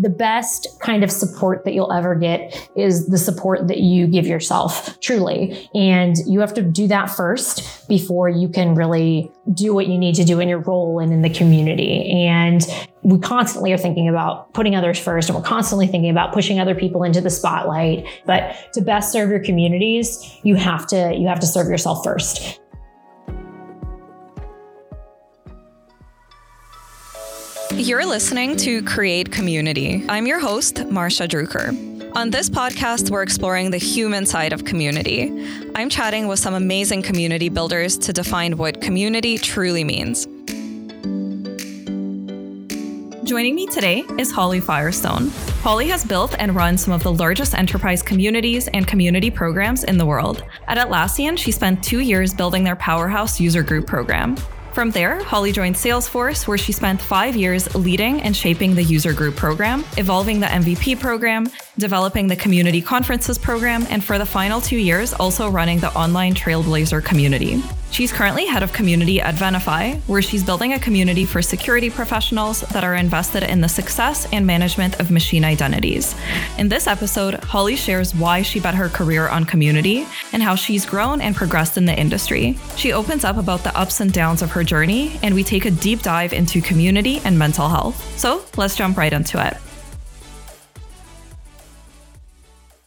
the best kind of support that you'll ever get is the support that you give yourself, truly. And you have to do that first before you can really do what you need to do in your role and in the community. And we constantly are thinking about putting others first, and we're constantly thinking about pushing other people into the spotlight. But to best serve your communities, you have to serve yourself first. You're listening to Create Community. I'm your host, Marsha Drucker. On this podcast, we're exploring the human side of community. I'm chatting with some amazing community builders to define what community truly means. Joining me today is Holly Firestone. Holly has built and run some of the largest enterprise communities and community programs in the world. At Atlassian, she spent 2 years building their powerhouse user group program. From there, Holly joined Salesforce, where she spent 5 years leading and shaping the user group program, evolving the MVP program, developing the community conferences program, and for the final 2 years, also running the online Trailblazer community. She's currently head of community at Venafi, where she's building a community for security professionals that are invested in the success and management of machine identities. In this episode, Holly shares why she bet her career on community and how she's grown and progressed in the industry. She opens up about the ups and downs of her journey, and we take a deep dive into community and mental health. So let's jump right into it.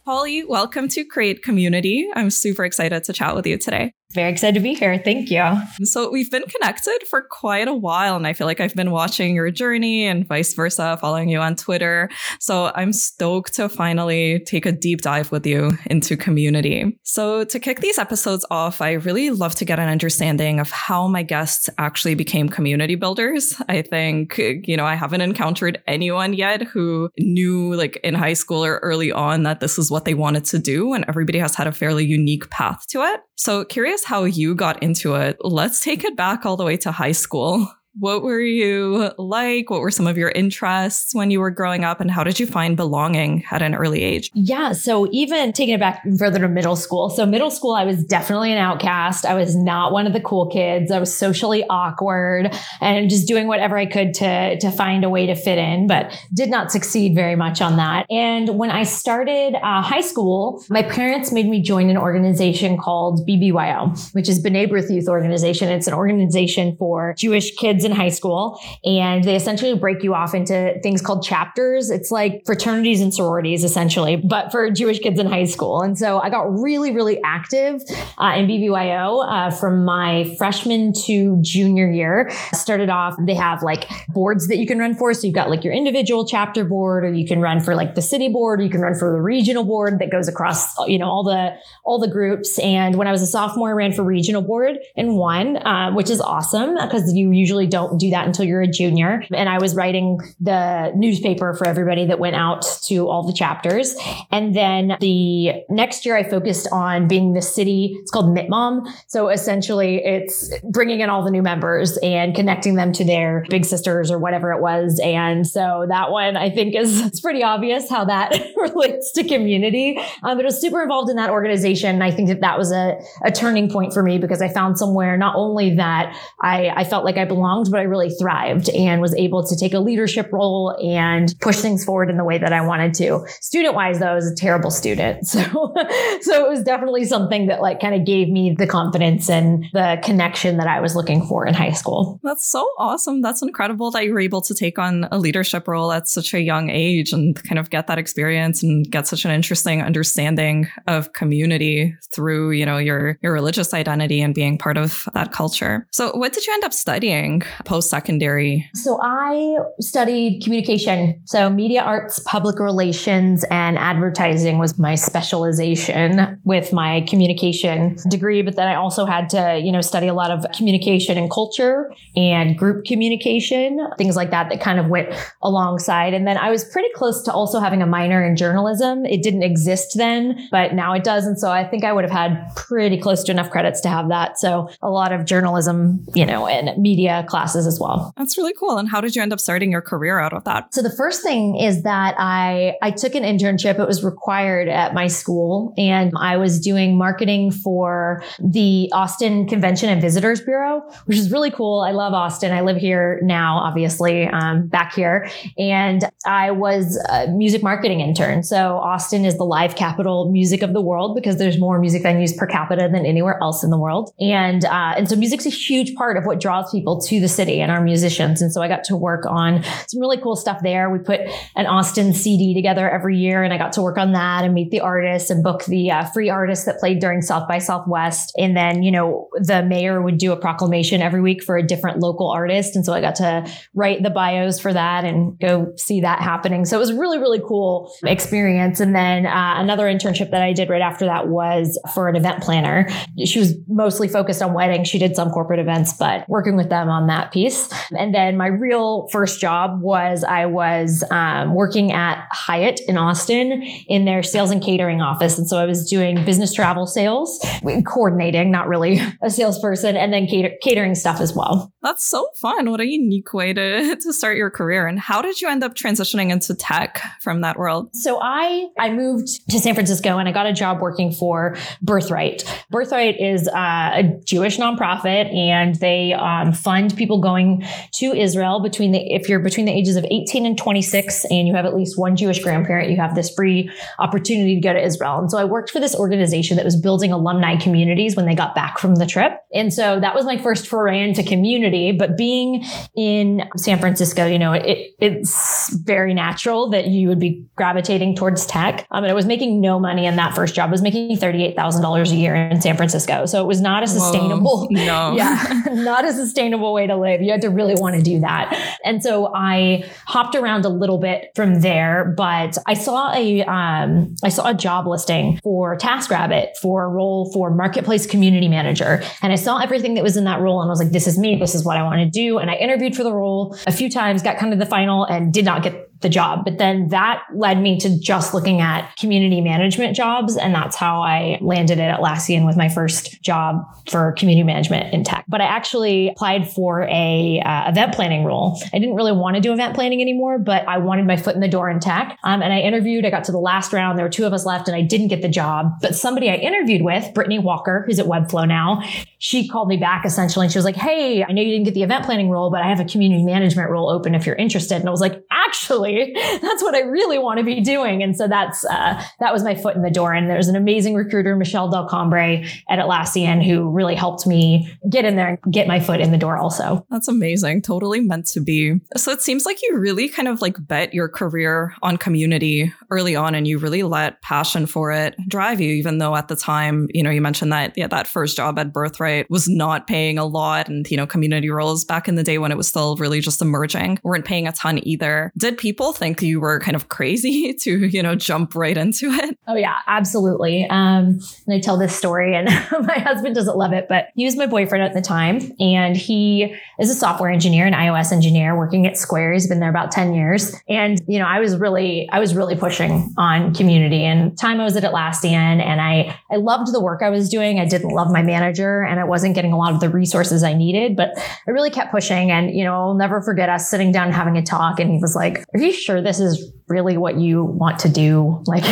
Holly, welcome to Create Community. I'm super excited to chat with you today. Very excited to be here. Thank you. So we've been connected for quite a while, and I feel like I've been watching your journey and vice versa, following you on Twitter. So I'm stoked to finally take a deep dive with you into community. So to kick these episodes off, I really love to get an understanding of how my guests actually became community builders. I think, you know, I haven't encountered anyone yet who knew like in high school or early on that this is what they wanted to do, and everybody has had a fairly unique path to it. So curious how you got into it. Let's take it back all the way to high school. What were you like? What were some of your interests when you were growing up? And how did you find belonging at an early age? Yeah. So even taking it back further to middle school. So middle school, I was definitely an outcast. I was not one of the cool kids. I was socially awkward and just doing whatever I could to find a way to fit in, but did not succeed very much on that. And when I started high school, my parents made me join an organization called BBYO, which is B'nai B'rith Youth Organization. It's an organization for Jewish kids in high school, and they essentially break you off into things called chapters. It's like fraternities and sororities, essentially, but for Jewish kids in high school. And so I got really, really active in BBYO from my freshman to junior year. Started off, they have like boards that you can run for. So you've got like your individual chapter board, or you can run for like the city board, or you can run for the regional board that goes across, you know, all the groups. And when I was a sophomore, I ran for regional board and won, which is awesome because you usually don't do that until you're a junior. And I was writing the newspaper for everybody that went out to all the chapters. And then the next year I focused on being the city, it's called MitMom. So essentially it's bringing in all the new members and connecting them to their big sisters or whatever it was. And so that one, I think it's pretty obvious how that relates to community. But I was super involved in that organization. And I think that was a turning point for me because I found somewhere not only that I felt like I belonged, but I really thrived and was able to take a leadership role and push things forward in the way that I wanted to. Student-wise, though, I was a terrible student. So it was definitely something that like kind of gave me the confidence and the connection that I was looking for in high school. That's so awesome. That's incredible that you were able to take on a leadership role at such a young age and kind of get that experience and get such an interesting understanding of community through, you know, your religious identity and being part of that culture. So what did you end up studying post-secondary? So I studied communication. So media arts, public relations, and advertising was my specialization with my communication degree. But then I also had to, you know, study a lot of communication and culture and group communication, things like that kind of went alongside. And then I was pretty close to also having a minor in journalism. It didn't exist then, but now it does. And so I think I would have had pretty close to enough credits to have that. So a lot of journalism, you know, and media class classes as well. That's really cool. And how did you end up starting your career out of that? So the first thing is that I took an internship. It was required at my school, and I was doing marketing for the Austin Convention and Visitors Bureau, which is really cool. I love Austin. I live here now, obviously, back here. And I was a music marketing intern. So Austin is the live capital music of the world because there's more music venues per capita than anywhere else in the world. And so music's a huge part of what draws people to the city and our musicians. And so I got to work on some really cool stuff there. We put an Austin CD together every year, and I got to work on that and meet the artists and book the free artists that played during South by Southwest. And then, you know, the mayor would do a proclamation every week for a different local artist. And so I got to write the bios for that and go see that happening. So it was a really, really cool experience. And then another internship that I did right after that was for an event planner. She was mostly focused on weddings. She did some corporate events, but working with them on that piece. And then my real first job was I was working at Hyatt in Austin in their sales and catering office. And so I was doing business travel sales, coordinating, not really a salesperson, and then catering stuff as well. That's so fun. What a unique way to start your career. And how did you end up transitioning into tech from that world? So I moved to San Francisco and I got a job working for Birthright. Birthright is a Jewish nonprofit, and they fund people going to Israel if you're between the ages of 18 and 26 and you have at least one Jewish grandparent, you have this free opportunity to go to Israel. And so I worked for this organization that was building alumni communities when they got back from the trip. And so that was my first foray into community. But being in San Francisco, you know, it's very natural that you would be gravitating towards tech. And I was making no money in that first job. I was making $38,000 a year in San Francisco. So it was not a sustainable, not a sustainable way to live. You had to really want to do that. And so I hopped around a little bit from there, but I saw a job listing for TaskRabbit for a role for marketplace community manager. And I saw everything that was in that role. And I was like, this is me. This is what I want to do. And I interviewed for the role a few times, got kind of the final and did not get the job. But then that led me to just looking at community management jobs. And that's how I landed at Atlassian with my first job for community management in tech. But I actually applied for a event planning role. I didn't really want to do event planning anymore, but I wanted my foot in the door in tech. And I interviewed, I got to the last round, there were two of us left and I didn't get the job. But somebody I interviewed with, Brittany Walker, who's at Webflow now, she called me back essentially. And she was like, hey, I know you didn't get the event planning role, but I have a community management role open if you're interested. And I was like, actually, that's what I really want to be doing. And so that was my foot in the door. And there's an amazing recruiter, Michelle Delcombre at Atlassian, who really helped me get in there and get my foot in the door also. That's amazing. Totally meant to be. So it seems like you really kind of like bet your career on community early on, and you really let passion for it drive you, even though at the time, you know, you mentioned that that first job at Birthright was not paying a lot. And, you know, community roles back in the day when it was still really just emerging weren't paying a ton either. Did people think you were kind of crazy to, you know, jump right into it? Oh, yeah, absolutely. And I tell this story, and my husband doesn't love it, but he was my boyfriend at the time. And he is a software engineer, an iOS engineer working at Square. He's been there about 10 years. And, you know, I was really pushing on community. And time I was at Atlassian, and I loved the work I was doing. I didn't love my manager, and I wasn't getting a lot of the resources I needed, but I really kept pushing. And, you know, I'll never forget us sitting down and having a talk. And he was like, are you sure this is really what you want to do? Like,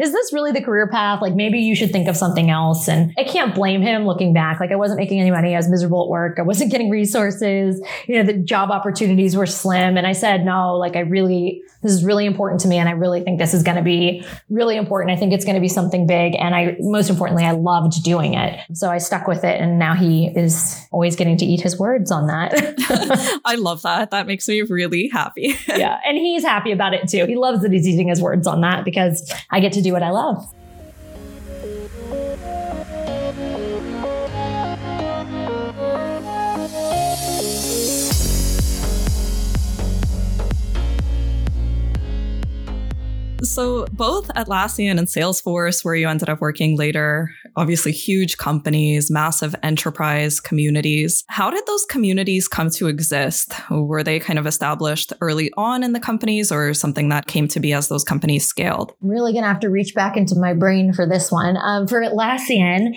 is this really the career path? Like, maybe you should think of something else. And I can't blame him looking back. Like, I wasn't making any money. I was miserable at work. I wasn't getting resources. You know, the job opportunities were slim. And I said, no, like, this is really important to me. And I really think this is going to be really important. I think it's going to be something big. And most importantly, I loved doing it. So I stuck with it. And now he is always getting to eat his words on that. I love that. That makes me really happy. Yeah. And he's happy about it too. He loves that he's eating his words on that because I get to do what I love. So both Atlassian and Salesforce, where you ended up working later obviously huge companies, massive enterprise communities. How did those communities come to exist? Were they kind of established early on in the companies or something that came to be as those companies scaled? I'm really going to have to reach back into my brain for this one. For Atlassian,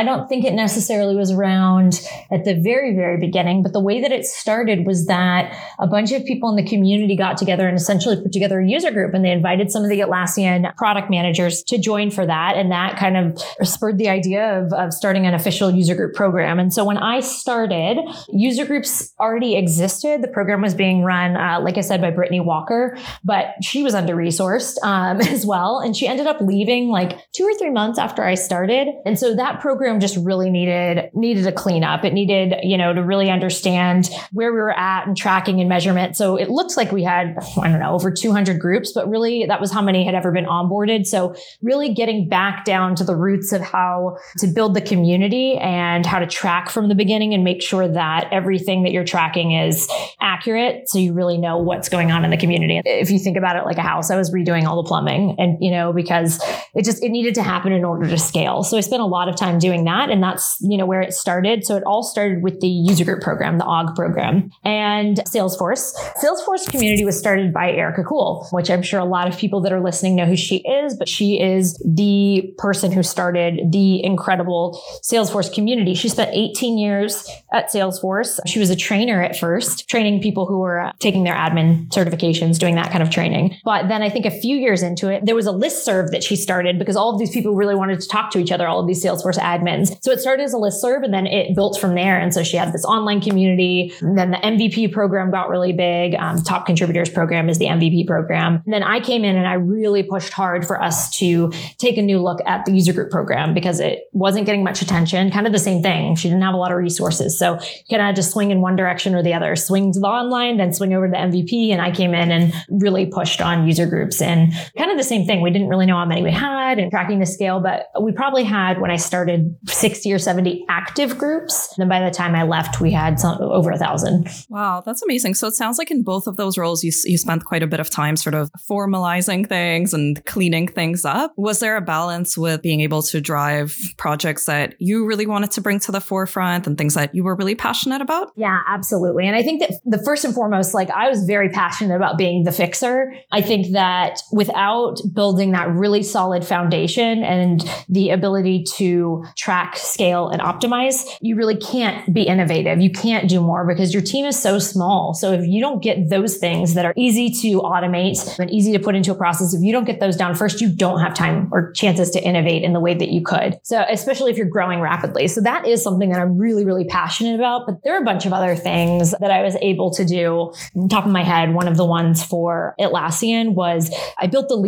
I don't think it necessarily was around at the very, very beginning, but the way that it started was that a bunch of people in the community got together and essentially put together a user group, and they invited some of the Atlassian product managers to join for that. And that kind of spurred the idea of starting an official user group program. And so when I started, user groups already existed. The program was being run, like I said, by Brittany Walker, but she was under-resourced as well. And she ended up leaving like 2 or 3 months after I started. And so that program just really needed a cleanup. It needed, to really understand where we were at and tracking and measurement. So it looks like we had, over 200 groups, but really that was how many had ever been onboarded. So really getting back down to the roots of how to build the community and how to track from the beginning and make sure that everything that you're tracking is accurate. So you really know what's going on in the community. If you think about it like a house, I was redoing all the plumbing and, because it needed to happen in order to scale. So I spent a lot of time doing that. And that's, where it started. So it all started with the user group program, the OG program, and Salesforce. Salesforce community was started by Erica Kuhl, which I'm sure a lot of people that are listening know who she is, but she is the person who started the incredible Salesforce community. She spent 18 years at Salesforce. She was a trainer at first, training people who were taking their admin certifications, doing that kind of training. But then I think a few years into it, there was a listserv that she started because all of these people really wanted to talk to each other, all of these Salesforce admins. So it started as a listserv and then it built from there. And so she had this online community. And then the MVP program got really big. Top Contributors program is the MVP program. And then I came in and I really pushed hard for us to take a new look at the user group program because it wasn't getting much attention. Kind of the same thing. She didn't have a lot of resources. So you kind of just swing in one direction or the other. Swing to the online, then swing over to the MVP. And I came in and really pushed on user groups and kind of the same thing. We didn't really know how many we had and tracking the scale, but we probably had, when I started, 60 or 70 active groups. Then by the time I left, we had over 1,000. Wow, that's amazing. So it sounds like in both of those roles, you spent quite a bit of time sort of formalizing things and cleaning things up. Was there a balance with being able to drive projects that you really wanted to bring to the forefront and things that you were really passionate about? Yeah, absolutely. And I think that the first and foremost, I was very passionate about being the fixer. I think that without building that really solid foundation and the ability to track, scale, and optimize, you really can't be innovative. You can't do more because your team is so small. So if you don't get those things that are easy to automate and easy to put into a process, if you don't get those down first, you don't have time or chances to innovate in the way that you could. So especially if you're growing rapidly. So that is something that I'm really, really passionate about. But there are a bunch of other things that I was able to do. On top of my head, one of the ones for Atlassian was I built the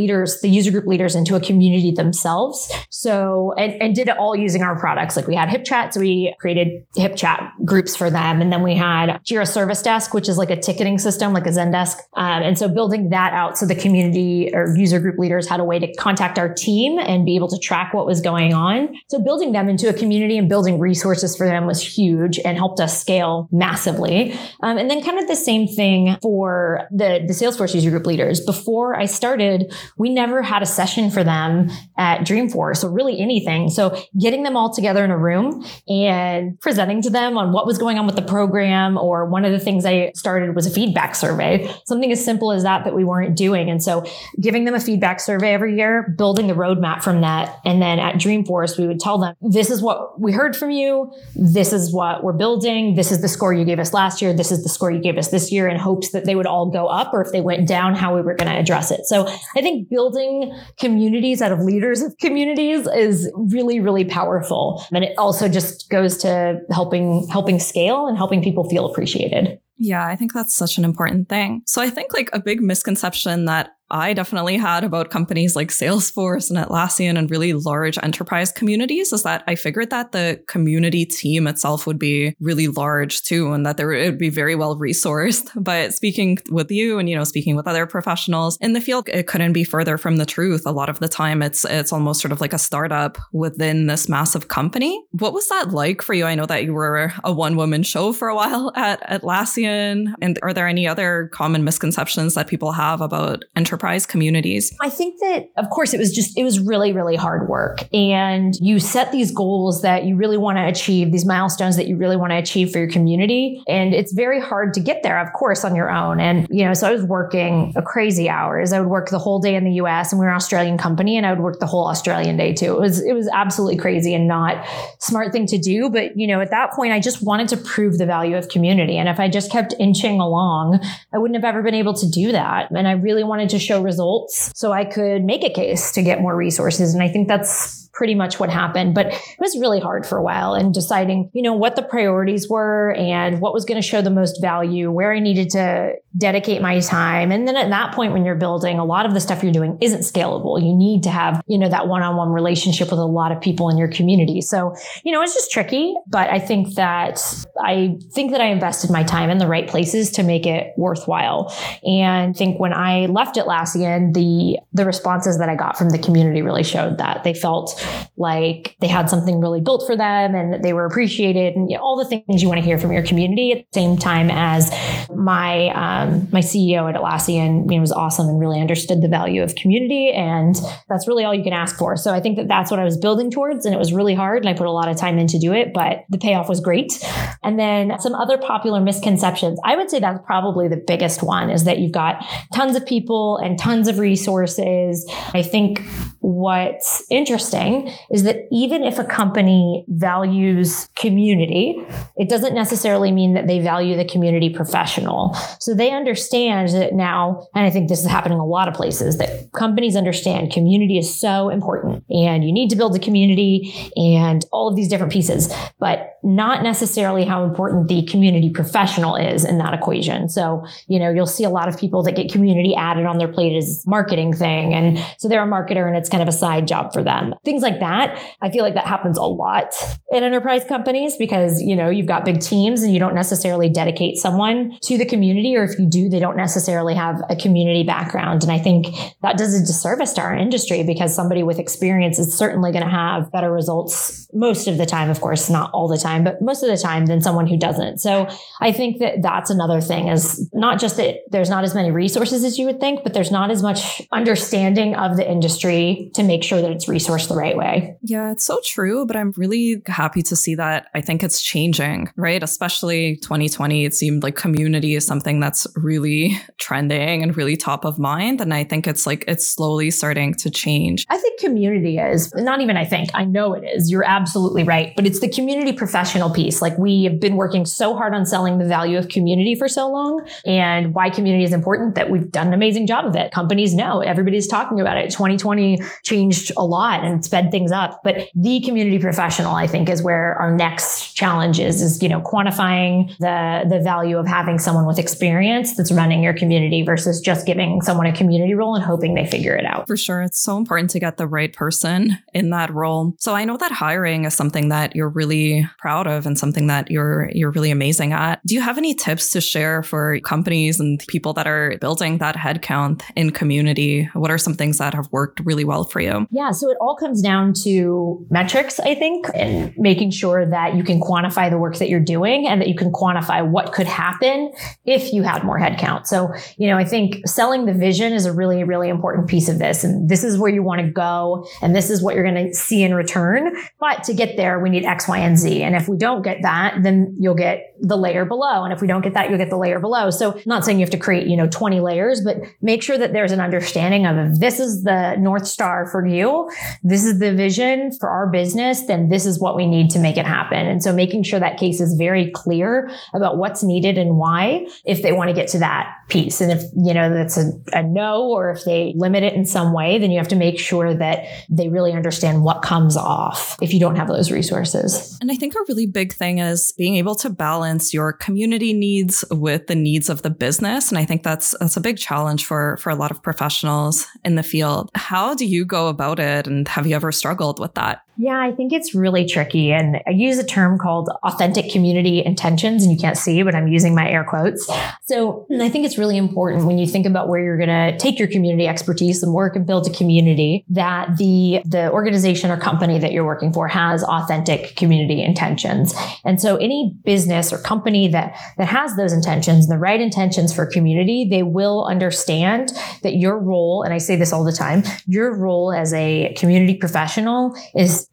user group leaders into a community themselves. So, and did it all using our products. We had HipChat, so we created HipChat groups for them. And then we had Jira Service Desk, which is like a ticketing system, like a Zendesk. And so building that out so the community or user group leaders had a way to contact our team and be able to track what was going on. So building them into a community and building resources for them was huge and helped us scale massively. And then kind of the same thing for the Salesforce user group leaders. Before I started, we never had a session for them at Dreamforce or really anything. So getting them all together in a room and presenting to them on what was going on with the program, or one of the things I started was a feedback survey, something as simple as that we weren't doing. And so giving them a feedback survey every year, building the roadmap from that. And then at Dreamforce, we would tell them, this is what we heard from you. This is what we're building. This is the score you gave us last year. This is the score you gave us this year, in hopes that they would all go up, or if they went down, how we were going to address it. So I think building communities out of leaders of communities is really, really powerful. And it also just goes to helping scale and helping people feel appreciated. Yeah, I think that's such an important thing. So I think a big misconception that I definitely had about companies like Salesforce and Atlassian and really large enterprise communities is that I figured that the community team itself would be really large too, and that it would be very well resourced. But speaking with you and, speaking with other professionals in the field, it couldn't be further from the truth. A lot of the time, it's almost sort of like a startup within this massive company. What was that like for you? I know that you were a one-woman show for a while at Atlassian. And are there any other common misconceptions that people have about enterprise enterprise communities? I think that, of course, it was really, really hard work. And you set these goals that you really want to achieve, these milestones that you really want to achieve for your community. And it's very hard to get there, of course, on your own. And, you know, so I was working crazy hours. I would work the whole day in the US, and we were an Australian company, and I would work the whole Australian day too. It was absolutely crazy and not smart thing to do. But, you know, at that point, I just wanted to prove the value of community. And if I just kept inching along, I wouldn't have ever been able to do that. And I really wanted to show results so I could make a case to get more resources. And I think that's pretty much what happened. But it was really hard for a while, and deciding, you know, what the priorities were and what was going to show the most value, where I needed to dedicate my time. And then at that point, when you're building, a lot of the stuff you're doing isn't scalable. You need to have, you know, that one-on-one relationship with a lot of people in your community. So, you know, it's just tricky, but I think that I invested my time in the right places to make it worthwhile. And I think when I left Atlassian, the responses that I got from the community really showed that they felt like they had something really built for them and they were appreciated, and, you know, all the things you want to hear from your community. At the same time as my CEO at Atlassian, you know, was awesome and really understood the value of community, and that's really all you can ask for. So I think that that's what I was building towards, and it was really hard and I put a lot of time in to do it, but the payoff was great. And then some other popular misconceptions, I would say that's probably the biggest one, is that you've got tons of people and tons of resources. I think what's interesting is that even if a company values community, it doesn't necessarily mean that they value the community professional. So they understand that now, and I think this is happening a lot of places, that companies understand community is so important and you need to build the community and all of these different pieces, but not necessarily how important the community professional is in that equation. So, you know, you'll see a lot of people that get community added on their plate as a marketing thing. And so they're a marketer and it's kind of a side job for them. Things like that. I feel like that happens a lot in enterprise companies because, you know, you've got big teams and you don't necessarily dedicate someone to the community, or if you do, they don't necessarily have a community background. And I think that does a disservice to our industry because somebody with experience is certainly going to have better results most of the time, of course, not all the time, but most of the time than someone who doesn't. So I think that that's another thing, is not just that there's not as many resources as you would think, but there's not as much understanding of the industry to make sure that it's resourced the right way. Yeah, it's so true, but I'm really happy to see that. I think it's changing, right? Especially 2020, it seemed like community is something that's really trending and really top of mind. And I think it's like, it's slowly starting to change. I think community is, not even I think, I know it is. You're absolutely right. But it's the community professional piece. Like, we have been working so hard on selling the value of community for so long and why community is important, that we've done an amazing job of it. Companies know, everybody's talking about it. 2020 changed a lot and sped things up. But the community professional, I think, is where our next challenge is, you know, quantifying the value of having someone with experience that's running your community versus just giving someone a community role and hoping they figure it out. For sure. It's so important to get the right person in that role. So I know that hiring is something that you're really proud of and something that you're really amazing at. Do you have any tips to share for companies and people that are building that headcount in community? What are some things that have worked really well for you? Yeah, so it all comes down to metrics, I think, and making sure that you can quantify the work that you're doing and that you can quantify what could happen if you had more headcount. So, you know, I think selling the vision is a really, really important piece of this. And this is where you want to go. And this is what you're going to see in return. But to get there, we need X, Y, and Z. And if we don't get that, then you'll get the layer below. And if we don't get that, you'll get the layer below. So I'm not saying you have to create, you know, 20 layers, but make sure that there's an understanding of, if this is the North Star for you, this is the vision for our business, then this is what we need to make it happen. And so making sure that case is very clear about what's needed and why, if they want to get to that piece. And if, you know, that's a no, or if they limit it in some way, then you have to make sure that they really understand what comes off if you don't have those resources. And I think a really big thing is being able to balance your community needs with the needs of the business. And I think that's a big challenge for a lot of professionals in the field. How do you go about it? And have you ever struggled with that? Yeah, I think it's really tricky. And I use a term called authentic community intentions, and you can't see, but I'm using my air quotes. So I think it's really important when you think about where you're going to take your community expertise and work and build a community that the organization or company that you're working for has authentic community intentions. And so any business or company that has those intentions, the right intentions for community, they will understand that your role, and I say this all the time, your role as a community professional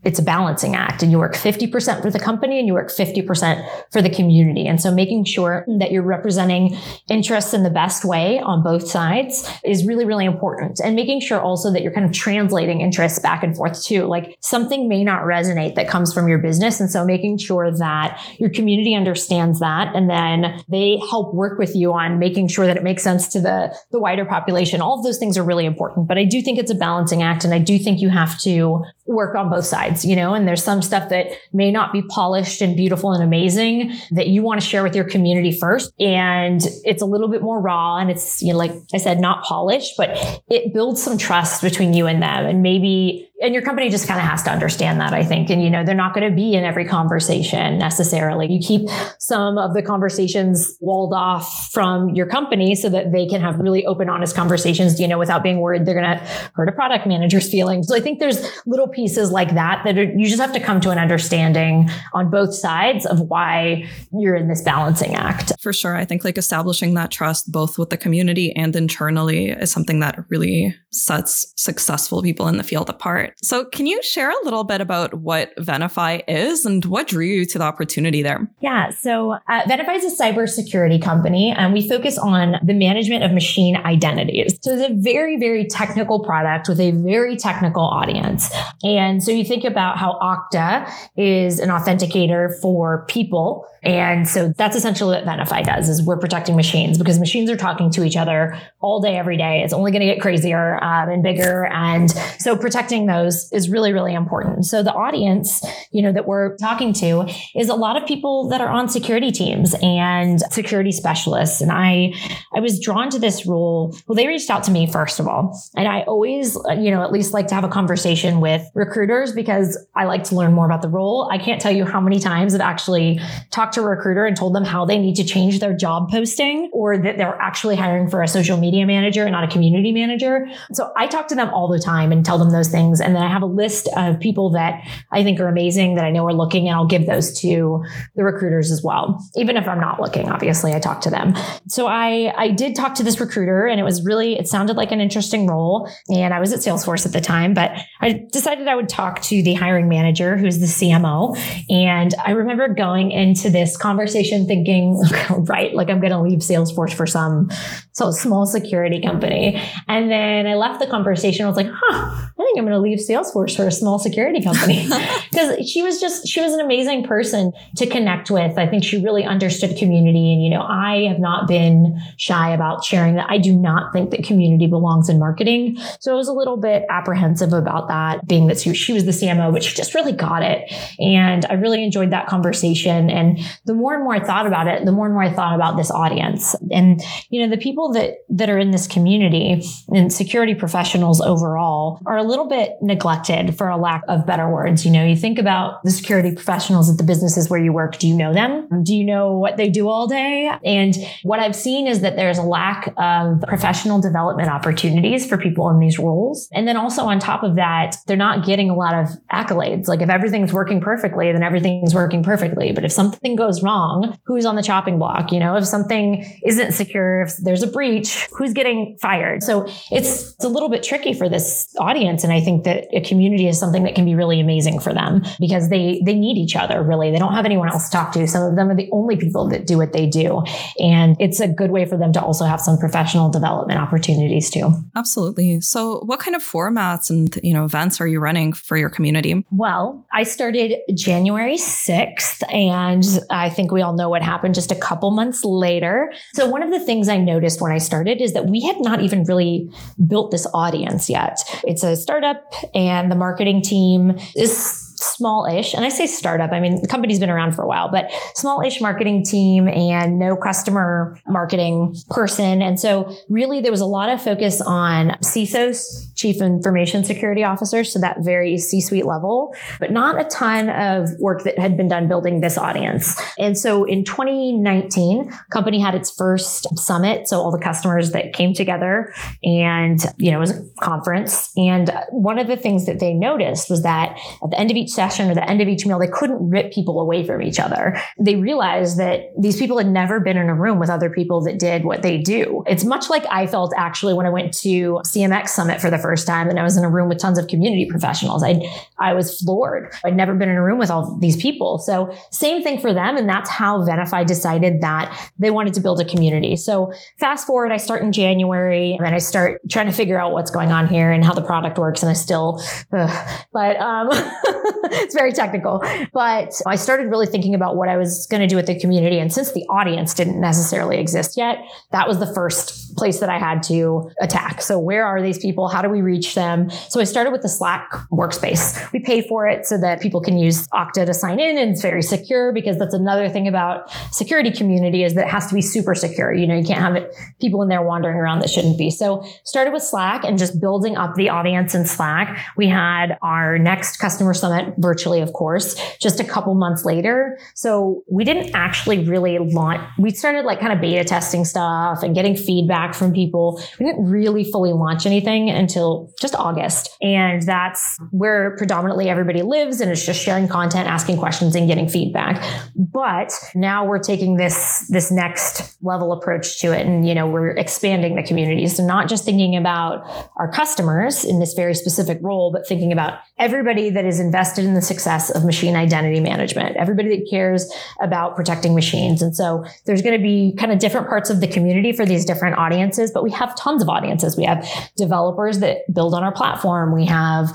it's a balancing act, and you work 50% for the company and you work 50% for the community. And so making sure that you're representing interests in the best way on both sides is really, really important. And making sure also that you're kind of translating interests back and forth too. Like something may not resonate that comes from your business. And so making sure that your community understands that, and then they help work with you on making sure that it makes sense to the wider population. All of those things are really important, but I do think it's a balancing act. And I do think you have to work on both sides, you know, and there's some stuff that may not be polished and beautiful and amazing that you want to share with your community first. And it's a little bit more raw, and it's, you know, like I said, not polished, but it builds some trust between you and them. And maybe, and your company just kind of has to understand that, I think. And, you know, they're not going to be in every conversation necessarily. You keep some of the conversations walled off from your company so that they can have really open, honest conversations, you know, without being worried they're going to hurt a product manager's feelings. So I think there's little pieces like that you just have to come to an understanding on both sides of why you're in this balancing act. For sure. I think like establishing that trust both with the community and internally is something that really sets successful people in the field apart. So can you share a little bit about what Venafi is and what drew you to the opportunity there? Yeah. So Venafi is a cybersecurity company, and we focus on the management of machine identities. So it's a very, very technical product with a very technical audience. And so you think about how Okta is an authenticator for people. And so that's essentially what Venafi does, is we're protecting machines, because machines are talking to each other all day, every day. It's only going to get crazier and bigger. And so protecting those is really, really important. So the audience, you know, that we're talking to is a lot of people that are on security teams and security specialists. And I was drawn to this role. Well, they reached out to me, first of all. And I always, you know, at least like to have a conversation with recruiters, because I like to learn more about the role. I can't tell you how many times I've actually talked to a recruiter and told them how they need to change their job posting, or that they're actually hiring for a social media manager and not a community manager. So I talk to them all the time and tell them those things. And then I have a list of people that I think are amazing that I know are looking, and I'll give those to the recruiters as well. Even if I'm not looking, obviously I talk to them. So I did talk to this recruiter, and it sounded like an interesting role. And I was at Salesforce at the time, but I decided I would talk to the hiring manager, who's the CMO. And I remember going into this conversation thinking, right, like I'm going to leave Salesforce for some small security company. And then I left the conversation. I was like, I think I'm going to leave Salesforce for a small security company, because she was an amazing person to connect with. I think she really understood community. And, you know, I have not been shy about sharing that I do not think that community belongs in marketing. So I was a little bit apprehensive about that, being that she was the CMO, but she just really got it. And I really enjoyed that conversation. And the more and more I thought about it, the more and more I thought about this audience. And, you know, the people that are in this community and security professionals overall are a little bit neglected, for a lack of better words. You know, you think about the security professionals at the businesses where you work. Do you know them? Do you know what they do all day? And what I've seen is that there's a lack of professional development opportunities for people in these roles. And then also on top of that, they're not getting a lot of accolades. Like if everything's working perfectly, then everything's working perfectly. But if something goes wrong, who's on the chopping block? You know, if something isn't secure, if there's a breach, who's getting fired? So it's a little bit tricky for this audience. And I think that a community is something that can be really amazing for them, because they need each other, really. They don't have anyone else to talk to. Some of them are the only people that do what they do. And it's a good way for them to also have some professional development opportunities too. Absolutely. So what kind of formats and, you know, events are you running for your community? Well, I started January 6th, and I think we all know what happened just a couple months later. So one of the things I noticed when I started is that we had not even really built this audience yet. It's a startup, and the marketing team is small-ish. And I say startup, I mean, the company's been around for a while, but small-ish marketing team and no customer marketing person. And so really there was a lot of focus on CISOs, chief information security officer. So that very C-suite level, but not a ton of work that had been done building this audience. And so in 2019, company had its first summit. So all the customers that came together and, it was a conference. And one of the things that they noticed was that at the end of each session or the end of each meal, they couldn't rip people away from each other. They realized that these people had never been in a room with other people that did what they do. It's much like I felt actually when I went to CMX Summit for the first time and I was in a room with tons of community professionals. I was floored. I'd never been in a room with all these people. So same thing for them. And that's how Venafi decided that they wanted to build a community. So fast forward, I start in January and I start trying to figure out what's going on here and how the product works. And I still, it's very technical, but I started really thinking about what I was going to do with the community. And since the audience didn't necessarily exist yet, that was the first place that I had to attack. So where are these people? How do we reach them? So I started with the Slack workspace. We pay for it so that people can use Okta to sign in, and it's very secure, because that's another thing about security community is that it has to be super secure. You can't have people in there wandering around that shouldn't be. So started with Slack and just building up the audience in Slack. We had our next customer summit virtually, of course, just a couple months later. So we didn't actually really launch. We started kind of beta testing stuff and getting feedback from people. We didn't really fully launch anything until just August. And that's where predominantly everybody lives. And it's just sharing content, asking questions, and getting feedback. But now we're taking this next level approach to it. And, we're expanding the community. So not just thinking about our customers in this very specific role, but thinking about everybody that is invested in the success of machine identity management, everybody that cares about protecting machines. And so there's going to be kind of different parts of the community for these different audiences, but we have tons of audiences. We have developers that build on our platform. We have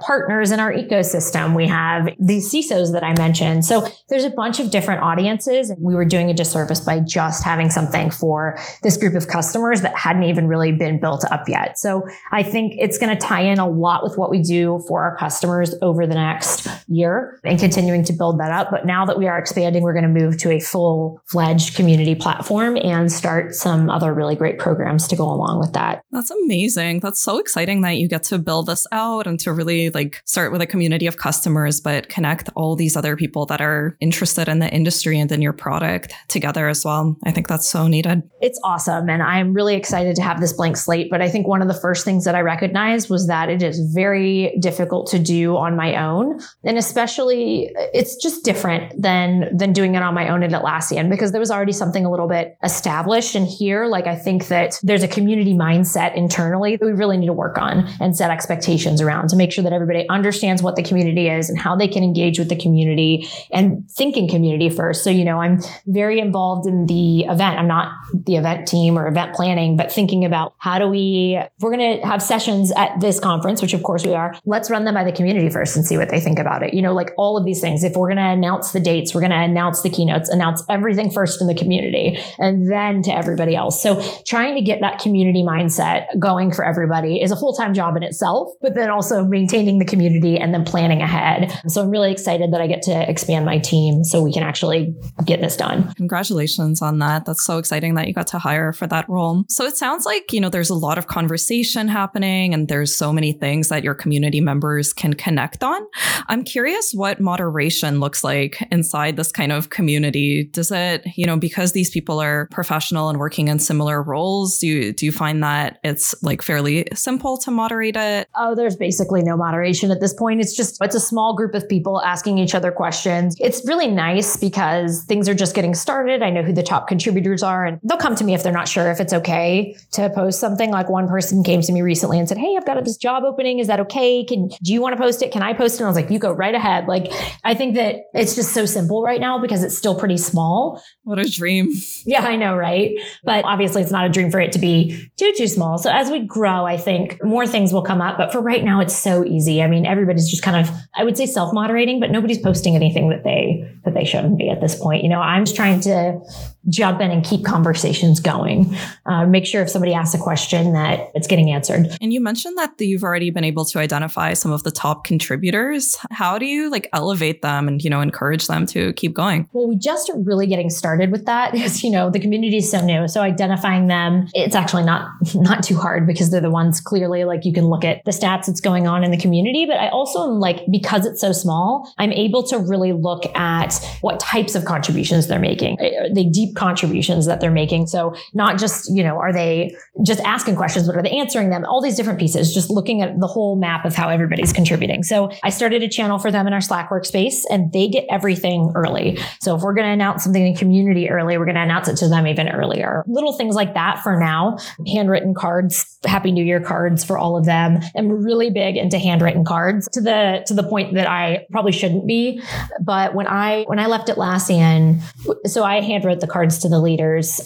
partners in our ecosystem. We have these CISOs that I mentioned. So there's a bunch of different audiences, and we were doing a disservice by just having something for this group of customers that hadn't even really been built up yet. So I think it's going to tie in a lot with what we do for our customers over the next year and continuing to build that up. But now that we are expanding, we're going to move to a full-fledged community platform and start some other really great programs to go along with that. That's amazing. That's so exciting that you get to build this out and to really start with a community of customers, but connect all these other people that are interested in the industry and in your product together as well. I think that's so needed. It's awesome. And I'm really excited to have this blank slate. But I think one of the first things that I recognized was that it is very difficult to do on my own. And especially it's just different than doing it on my own at Atlassian, because there was already something a little bit established. And here, I think that there's a community mindset internally that we really need to work on and set expectations around to make sure that everybody understands what the community is and how they can engage with the community and think in community first. So, I'm very involved in the event. I'm not the event team or event planning, but thinking about we're going to have sessions at this conference, which of course we are. Let's run them by the community first and see what they think about it. All of these things. If we're going to announce the dates, we're going to announce the keynotes, announce everything first in the community and then to everybody else. So trying to get that community mindset going for everybody is a full-time job in itself, but then also maintaining the community and then planning ahead. So I'm really excited that I get to expand my team so we can actually get this done. Congratulations on that. That's so exciting that you got to hire for that role. So it sounds like, there's a lot of conversation happening and there's so many things that your community members can connect on. I'm curious what moderation looks like inside this kind of community. Does it, because these people are professional and working in similar roles, do you find that it's fairly simple to moderate it? Oh, there's basically no moderation at this point. It's a small group of people asking each other questions. It's really nice because things are just getting started. I know who the top contributors are, and they'll come to me if they're not sure if it's okay to post something. One person came to me recently and said, "Hey, I've got this job opening. Is that okay? Do you want to post it? Can I post it?" And I was like, "You go right ahead." I think that it's just so simple right now because it's still pretty small. What a dream. Yeah, I know, right? But obviously it's not a dream for it to be too small. So as we grow, I think more things will come up. But for right now, it's so easy. I mean, everybody's just kind of, I would say self-moderating, but nobody's posting anything that they shouldn't be at this point. I'm just trying to jump in and keep conversations going. Make sure if somebody asks a question that it's getting answered. And you mentioned that you've already been able to identify some of the top contributors. How do you elevate them and, encourage them to keep going? Well, we just are really getting started with that because, the community is so new. So identifying them, it's actually not too hard because they're the ones clearly clearly, like, you can look at the stats that's going on in the community. But I also am like, because it's so small, I'm able to really look at what types of contributions they're making. Are they deep contributions that they're making? So not just, you know, are they just asking questions, but are they answering them? All these different pieces, just looking at the whole map of how everybody's contributing. So I started a channel for them in our Slack workspace, and they get everything early. So if we're going to announce something in community early, we're going to announce it to them even earlier. Little things like that for now. Handwritten cards, Happy New Year cards for all of them. I'm really big into handwritten cards to the point that I probably shouldn't be. But when I left Atlassian, so I handwrote the cards to the leaders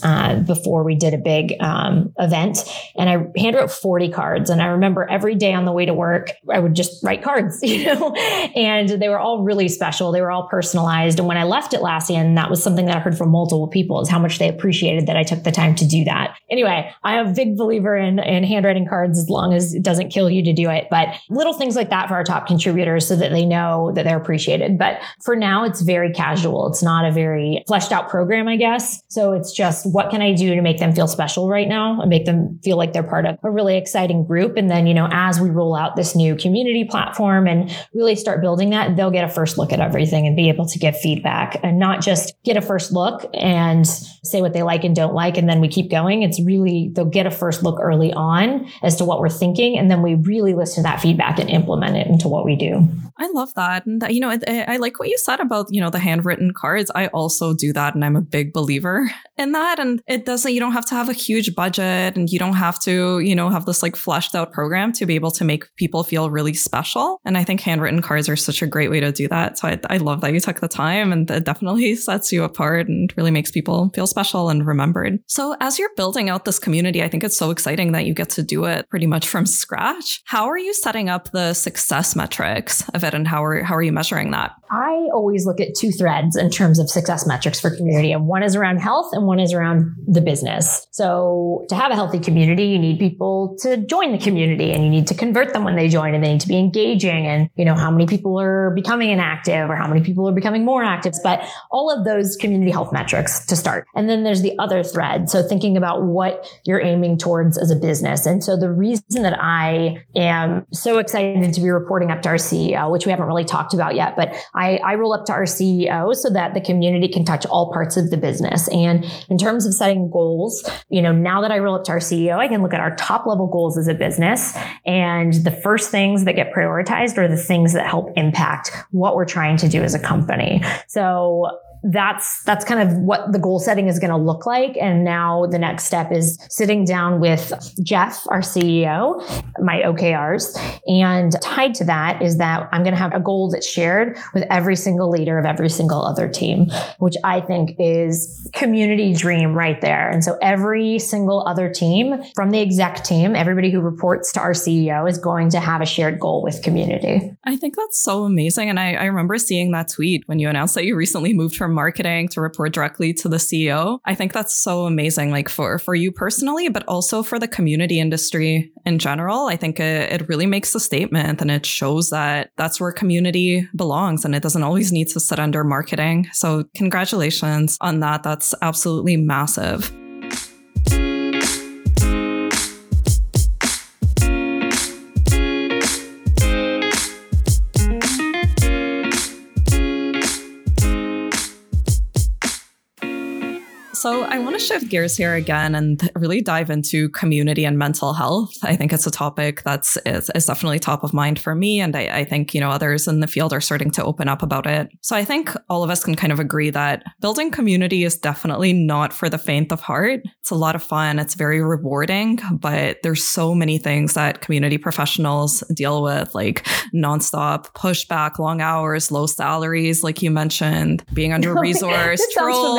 before we did a big event, and I handwrote 40 cards. And I remember every day on the way to work, I would just write cards, you know, and they were all really special. They were all personalized. And when I left Atlassian, that was something that I heard from multiple people, is how much they appreciated that I took the time to do that. Anyway, I'm a big believer in handwriting cards as long as it doesn't kill you to do it. But little things like that for our top contributors so that they know that they're appreciated. But for now, it's very casual. It's not a very fleshed out program, I guess. So it's just, what can I do to make them feel special right now and make them feel like they're part of a really exciting group? And then, you know, as we roll out this new community platform and really start building that, they'll get a first look at everything and be able to give feedback and not just get a first look and say what they like and don't like. And then we keep going. It's really, they'll get a first look early on as to what we're thinking. And then we really listen to that feedback and implement it into what we do. I love that. And, you know, I like what you said about, you know, the handwritten cards. I also do that. And I'm a big believer in that. And it doesn't, you don't have to have a huge budget, and you don't have to, you know, have this like fleshed out program to be able to make people feel really special. And I think handwritten cards are such a great way to do that. So I love that you took the time, and that definitely sets you apart and really makes people feel special and remembered. So as you're building out this community, I think it's so exciting that you get to do it pretty much from scratch. How are you setting up the success metrics of it, and how are you measuring that? I always look at two threads in terms of success metrics for community. And one is around health and one is around the business. So to have a healthy community, you need people to join the community, and you need to convert them when they join, and they need to be engaging, and, you know, how many people are becoming inactive or how many people are becoming more active, but all of those community health metrics to start. And then there's the other thread. So thinking about what you're aiming towards as a business. And so the reason that I am so excited to be reporting up to our CEO, which we haven't really talked about yet, but I roll up to our CEO so that the community can touch all parts of the business. And in terms of setting goals, you know, now that I roll up to our CEO, I can look at our top level goals as a business. And the first things that get prioritized are the things that help impact what we're trying to do as a company. So that's kind of what the goal setting is going to look like. And now the next step is sitting down with Jeff, our CEO, my OKRs. And tied to that is that I'm going to have a goal that's shared with every single leader of every single other team, which I think is community dream right there. And so every single other team from the exec team, everybody who reports to our CEO is going to have a shared goal with community. I think that's so amazing. And I remember seeing that tweet when you announced that you recently moved from marketing to report directly to the CEO. I think that's so amazing, like for you personally, but also for the community industry in general. I think it really makes a statement, and it shows that that's where community belongs, and it doesn't always need to sit under marketing. So congratulations on that. That's absolutely massive. So I want to shift gears here again and really dive into community and mental health. I think it's a topic that is definitely top of mind for me. And I think, you know, others in the field are starting to open up about it. So I think all of us can kind of agree that building community is definitely not for the faint of heart. It's a lot of fun. It's very rewarding, but there's so many things that community professionals deal with, like nonstop pushback, long hours, low salaries, like you mentioned, being under-resourced, trolls.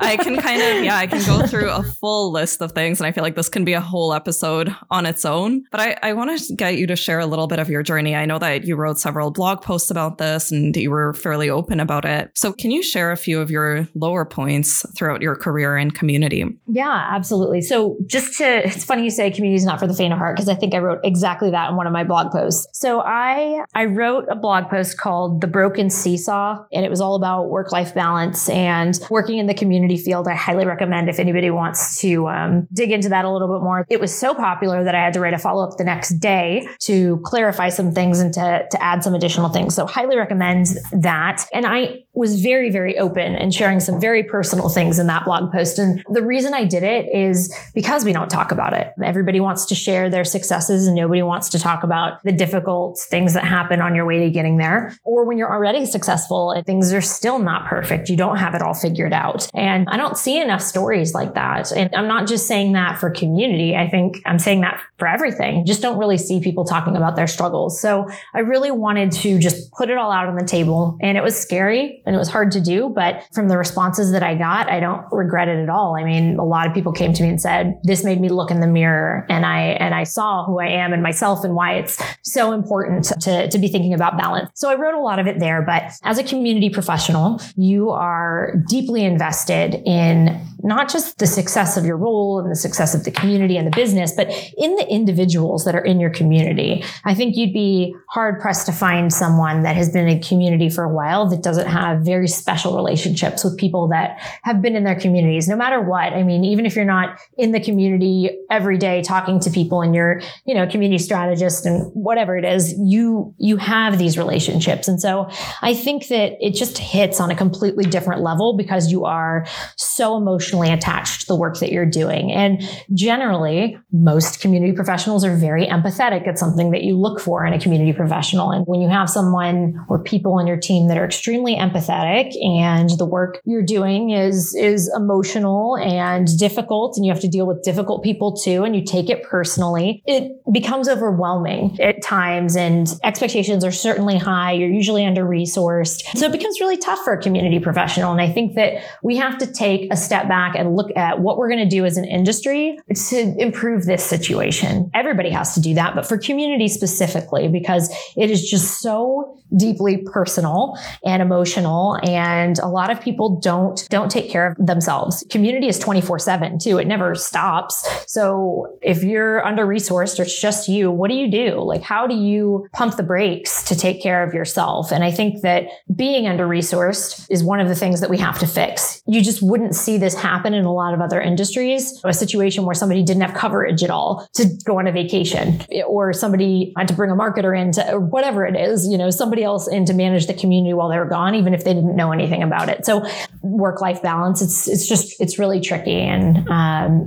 I can kind of, yeah, I can go through a full list of things. And I feel like this can be a whole episode on its own. But I want to get you to share a little bit of your journey. I know that you wrote several blog posts about this and you were fairly open about it. So can you share a few of your lower points throughout your career in community? Yeah, absolutely. So it's funny you say community is not for the faint of heart, because I think I wrote exactly that in one of my blog posts. So I wrote a blog post called The Broken Seesaw, and it was all about work-life balance and working in the community field. I highly recommend if anybody wants to dig into that a little bit more. It was so popular that I had to write a follow-up the next day to clarify some things and to add some additional things. So highly recommend that. And I was very, very open and sharing some very personal things in that blog post. And the reason I did it is because we don't talk about it. Everybody wants to share their successes and nobody wants to talk about the difficult things that happen on your way to getting there. Or when you're already successful and things are still not perfect, you don't have it all figured out. And I don't see enough stories like that. And I'm not just saying that for community. I think I'm saying that for everything. Just don't really see people talking about their struggles. So I really wanted to just put it all out on the table, and it was scary and it was hard to do. But from the responses that I got, I don't regret it at all. I mean, a lot of people came to me and said, this made me look in the mirror and I saw who I am and myself and why it's so important to be thinking about balance. So I wrote a lot of it there, but as a community professional, you are deeply invested in not just the success of your role and the success of the community and the business, but in the individuals that are in your community. I think you'd be hard pressed to find someone that has been in a community for a while that doesn't have very special relationships with people that have been in their communities, no matter what. I mean, even if you're not in the community every day talking to people and you're, you know, community strategist and whatever it is, you have these relationships. And so I think that it just hits on a completely different level because you are so emotionally attached to the work that you're doing. And generally, most community professionals are very empathetic. It's something that you look for in a community professional. And when you have someone or people on your team that are extremely empathetic and the work you're doing is emotional and difficult, and you have to deal with difficult people too, and you take it personally, it becomes overwhelming at times, and expectations are certainly high. You're usually under-resourced. So it becomes really tough for a community professional. And I think that we have to take a step back and look at what we're going to do as an industry to improve this situation. Everybody has to do that, but for community specifically, because it is just so deeply personal and emotional. And a lot of people don't take care of themselves. Community is 24/7 too. It never stops. So if you're under-resourced or it's just you, what do you do? Like, how do you pump the brakes to take care of yourself? And I think that being under-resourced is one of the things that we have to fix. You just wouldn't see this happen in a lot of other industries. A situation where somebody didn't have coverage at all to go on a vacation, or somebody had to bring a marketer in to, or whatever it is, you know, somebody else in to manage the community while they were gone, even if they didn't know anything about it. So work-life balance, it's really tricky. And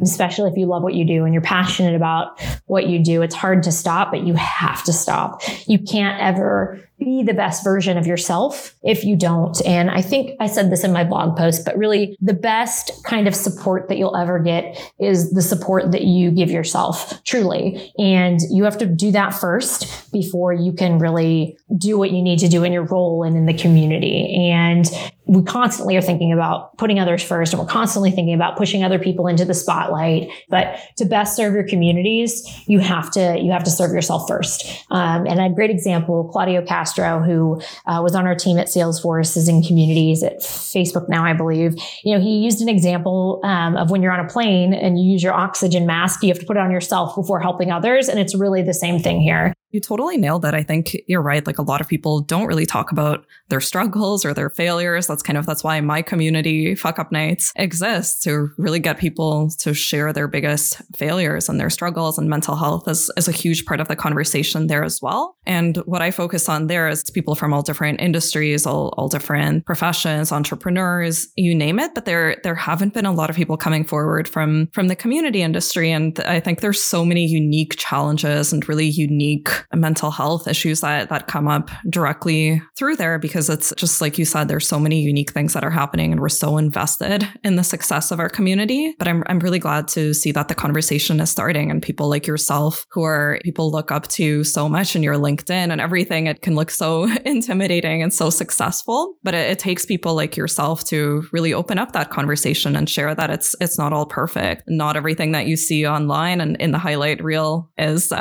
especially if you love what you do and you're passionate about what you do, it's hard to stop, but you have to stop. You can't ever be the best version of yourself if you don't. And I think I said this in my blog post, but really the best kind of support that you'll ever get is the support that you give yourself, truly. And you have to do that first before you can really do what you need to do in your role and in the community. And we constantly are thinking about putting others first, and we're constantly thinking about pushing other people into the spotlight. But to best serve your communities, you have to serve yourself first. And a great example, Claudio Castro, who was on our team at Salesforce, is in communities at Facebook now, I believe. You know, he used an example of when you're on a plane and you use your oxygen mask, you have to put it on yourself before helping others. And it's really the same thing here. You totally nailed that. I think you're right. Like, a lot of people don't really talk about their struggles or their failures. That's why my community, Fuck Up Nights, exists, to really get people to share their biggest failures and their struggles. And mental health is a huge part of the conversation there as well. And what I focus on there is people from all different industries, all different professions, entrepreneurs, you name it. But there haven't been a lot of people coming forward from the community industry. And I think there's so many unique challenges and really unique mental health issues that come up directly through there, because it's just like you said, there's so many unique things that are happening and we're so invested in the success of our community. But I'm really glad to see that the conversation is starting, and people like yourself, who are people look up to so much, and your LinkedIn and everything, it can look so intimidating and so successful. But it takes people like yourself to really open up that conversation and share that it's not all perfect. Not everything that you see online and in the highlight reel is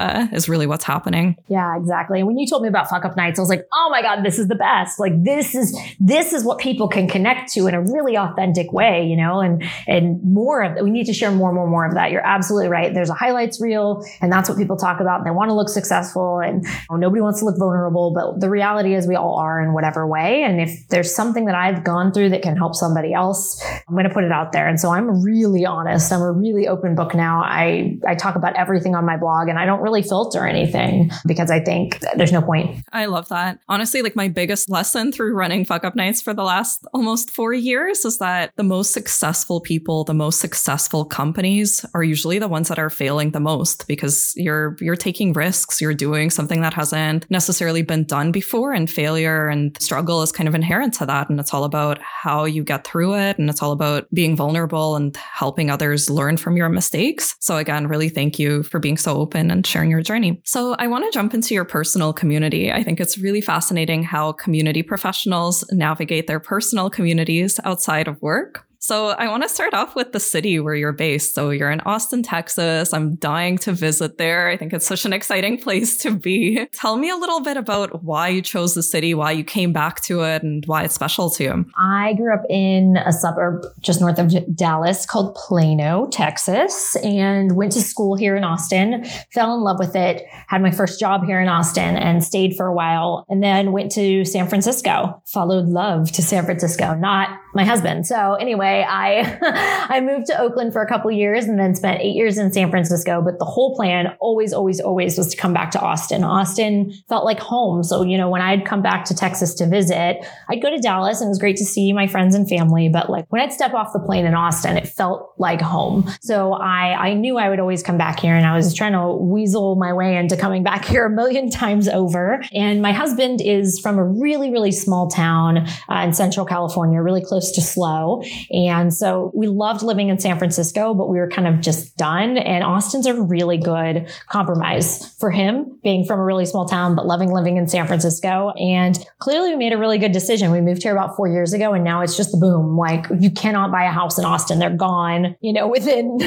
really what's happening. amazing. Yeah, exactly. And when you told me about Fuck Up Nights, I was like, oh my God, this is the best. Like this is what people can connect to in a really authentic way, you know, and more of that. We need to share more of that. You're absolutely right. There's a highlights reel and that's what people talk about. And they want to look successful and nobody wants to look vulnerable, but the reality is we all are in whatever way. And if there's something that I've gone through that can help somebody else, I'm going to put it out there. And so I'm really honest. I'm a really open book now. I talk about everything on my blog and I don't really filter anything because I think there's no point. I love that. Honestly, like my biggest lesson through running Fuck Up Nights for the last almost 4 years is that the most successful people, the most successful companies are usually the ones that are failing the most because you're taking risks, you're doing something that hasn't necessarily been done before, and failure and struggle is kind of inherent to that. And it's all about how you get through it. And it's all about being vulnerable and helping others learn from your mistakes. So again, really thank you for being so open and sharing your journey. So I want to jump into your personal community. I think it's really fascinating how community professionals navigate their personal communities outside of work. So I want to start off with the city where you're based. So you're in Austin, Texas. I'm dying to visit there. I think it's such an exciting place to be. Tell me a little bit about why you chose the city, why you came back to it, and why it's special to you. I grew up in a suburb just north of Dallas called Plano, Texas, and went to school here in Austin, fell in love with it, had my first job here in Austin and stayed for a while, and then went to San Francisco, followed love to San Francisco, not my husband. So anyway, I moved to Oakland for a couple of years and then spent 8 years in San Francisco. But the whole plan always was to come back to Austin. Austin felt like home. So, you know, when I'd come back to Texas to visit, I'd go to Dallas and it was great to see my friends and family. But like when I'd step off the plane in Austin, it felt like home. So I knew I would always come back here, and I was trying to weasel my way into coming back here a million times over. And my husband is from a really, really small town in Central California, really close to SLO. And so we loved living in San Francisco, but we were kind of just done. And Austin's a really good compromise for him, being from a really small town, but loving living in San Francisco. And clearly we made a really good decision. We moved here about 4 years ago, and now it's just the boom. Like you cannot buy a house in Austin. They're gone, you know, within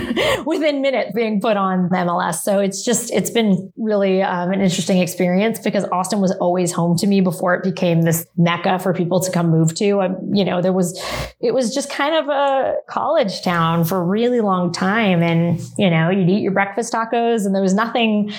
minutes being put on the MLS. So it's been really an interesting experience because Austin was always home to me before it became this mecca for people to come move to. It was just kind of a college town for a really long time. And, you know, you'd eat your breakfast tacos and there was nothing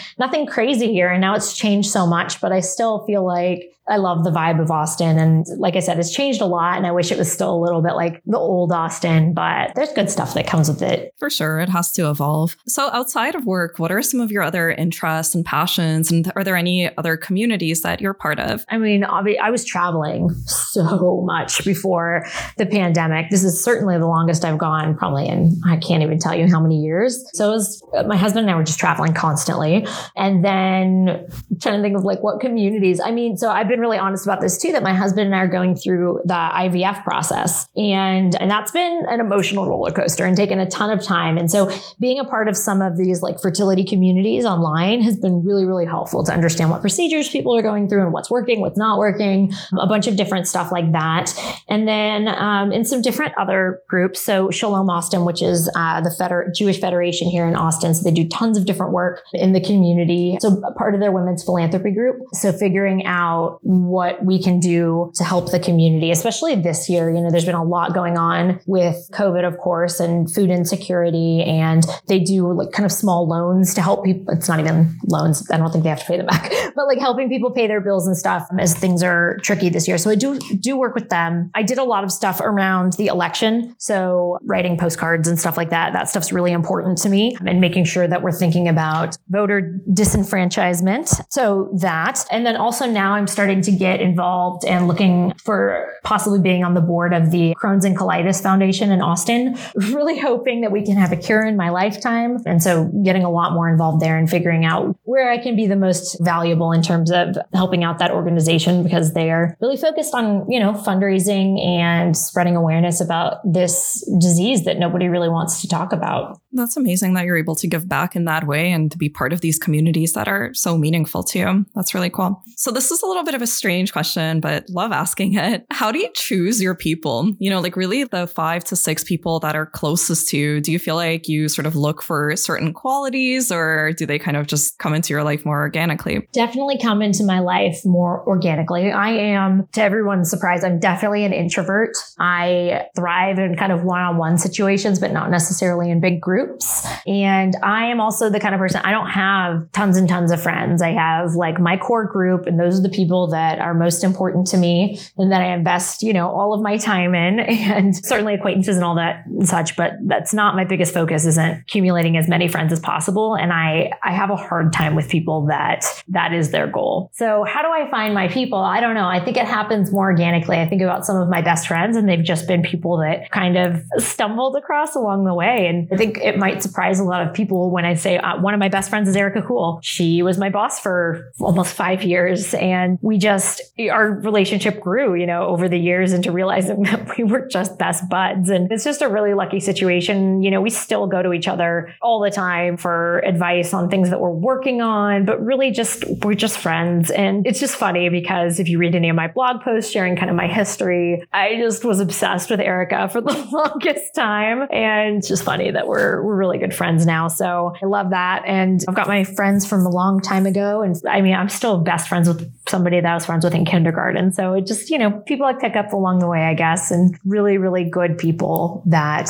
crazy here. And now it's changed so much, but I still feel like I love the vibe of Austin. And like I said, it's changed a lot. And I wish it was still a little bit like the old Austin, but there's good stuff that comes with it. For sure. It has to evolve. So outside of work, what are some of your other interests and passions? And are there any other communities that you're part of? I mean, I was traveling so much before the pandemic. This is certainly the longest I've gone probably in, I can't even tell you how many years. So it was, my husband and I were just traveling constantly. And then trying to think of like what communities. I mean, so I've been really honest about this too, that my husband and I are going through the IVF process. And that's been an emotional roller coaster and taken a ton of time. And so being a part of some of these like fertility communities online has been really, really helpful to understand what procedures people are going through and what's working, what's not working, a bunch of different stuff like that. And then in some different other groups. So Shalom Austin, which is the Jewish Federation here in Austin. So they do tons of different work in the community. So a part of their women's philanthropy group. So figuring out what we can do to help the community, especially this year. You know, there's been a lot going on with COVID, of course, and food insecurity. And they do like kind of small loans to help people. It's not even loans. I don't think they have to pay them back, but like helping people pay their bills and stuff as things are tricky this year. So I do work with them. I did a lot of stuff around the election. So writing postcards and stuff like that. That stuff's really important to me, and making sure that we're thinking about voter disenfranchisement. So that, and then also now I'm starting to get involved and looking for possibly being on the board of the Crohn's and Colitis Foundation in Austin, really hoping that we can have a cure in my lifetime. And so getting a lot more involved there and figuring out where I can be the most valuable in terms of helping out that organization, because they are really focused on, you know, fundraising and spreading awareness about this disease that nobody really wants to talk about. That's amazing that you're able to give back in that way and to be part of these communities that are so meaningful to you. That's really cool. So this is a little bit of a strange question, but love asking it. How do you choose your people? You know, like really the 5 to 6 people that are closest to you, do you feel like you sort of look for certain qualities or do they kind of just come into your life more organically? Definitely come into my life more organically. I am, to everyone's surprise, I'm definitely an introvert. I thrive in kind of one-on-one situations, but not necessarily in big groups. And I am also the kind of person, I don't have tons and tons of friends. I have like my core group and those are the people that are most important to me and that I invest, you know, all of my time in, and certainly acquaintances and all that and such, but that's not my biggest focus, isn't accumulating as many friends as possible. And I have a hard time with people that is their goal. So how do I find my people? I don't know. I think it happens more organically. I think about some of my best friends and they've just been people that kind of stumbled across along the way. And I think it might surprise a lot of people when I say one of my best friends is Erica Kuhl. She was my boss for almost 5 years. And we just, our relationship grew, you know, over the years into realizing that we were just best buds. And it's just a really lucky situation. You know, we still go to each other all the time for advice on things that we're working on, but really just, we're just friends. And it's just funny because if you read any of my blog posts sharing kind of my history, I just was obsessed with Erica for the longest time. And it's just funny that we're really good friends now. So I love that. And I've got my friends from a long time ago. And I mean, I'm still best friends with somebody that I was friends with in kindergarten. So it just, you know, people I pick up along the way, I guess, and really, really good people that,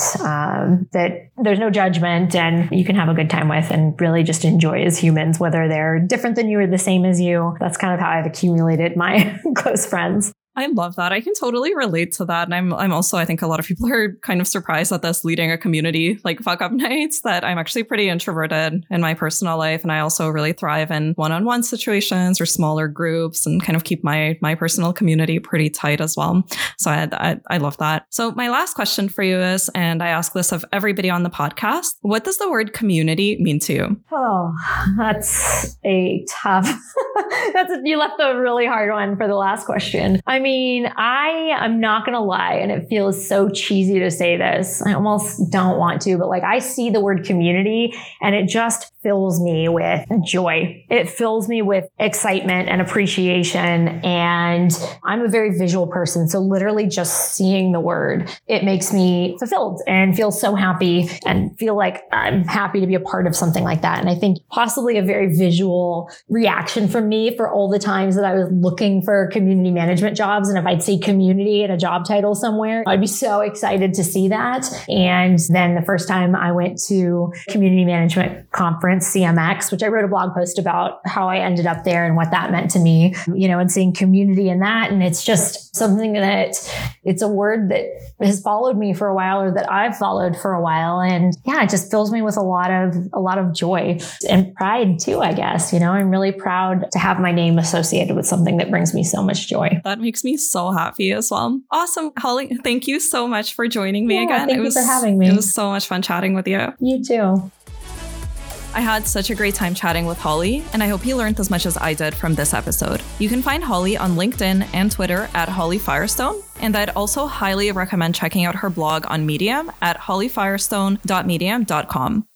that there's no judgment and you can have a good time with and really just enjoy as humans, whether they're different than you or the same as you. That's kind of how I've accumulated my close friends. I love that. I can totally relate to that. And I'm also, I think a lot of people are kind of surprised at this, leading a community like Fuck Up Nights, that I'm actually pretty introverted in my personal life. And I also really thrive in one-on-one situations or smaller groups and kind of keep my personal community pretty tight as well. So I love that. So my last question for you is, and I ask this of everybody on the podcast, what does the word community mean to you? Oh, that's a tough, you left the really hard one for the last question. I mean, I'm not going to lie, and it feels so cheesy to say this. I almost don't want to, but like I see the word community and it just fills me with joy. It fills me with excitement and appreciation. And I'm a very visual person. So literally just seeing the word, it makes me fulfilled and feel so happy and feel like I'm happy to be a part of something like that. And I think possibly a very visual reaction from me for all the times that I was looking for community management jobs. And if I'd see community in a job title somewhere, I'd be so excited to see that. And then the first time I went to community management conference, CMX, which I wrote a blog post about how I ended up there and what that meant to me, you know, and seeing community in that. And it's just something that it's a word that has followed me for a while, or that I've followed for a while. And yeah, it just fills me with a lot of joy and pride too, I guess. You know, I'm really proud to have my name associated with something that brings me so much joy. That makes me so happy as well. Awesome. Holly, thank you so much for joining me again. Thank you for having me. It was so much fun chatting with you. You too. I had such a great time chatting with Holly, and I hope you learned as much as I did from this episode. You can find Holly on LinkedIn and Twitter at Holly Firestone, and I'd also highly recommend checking out her blog on Medium at hollyfirestone.medium.com.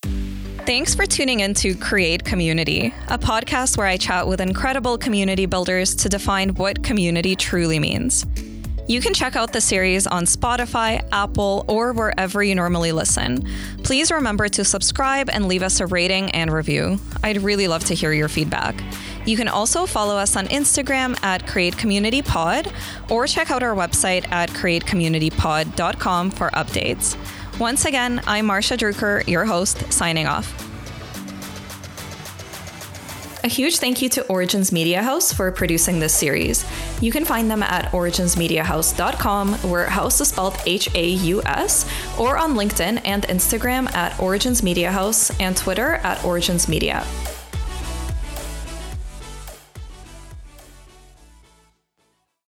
Thanks for tuning in to Create Community, a podcast where I chat with incredible community builders to define what community truly means. You can check out the series on Spotify, Apple, or wherever you normally listen. Please remember to subscribe and leave us a rating and review. I'd really love to hear your feedback. You can also follow us on Instagram at Create Community Pod, or check out our website at createcommunitypod.com for updates. Once again, I'm Marsha Drucker, your host, signing off. A huge thank you to Origins Media House for producing this series. You can find them at originsmediahouse.com, where house is spelled H-A-U-S, or on LinkedIn and Instagram at Origins Media House and Twitter at Origins Media.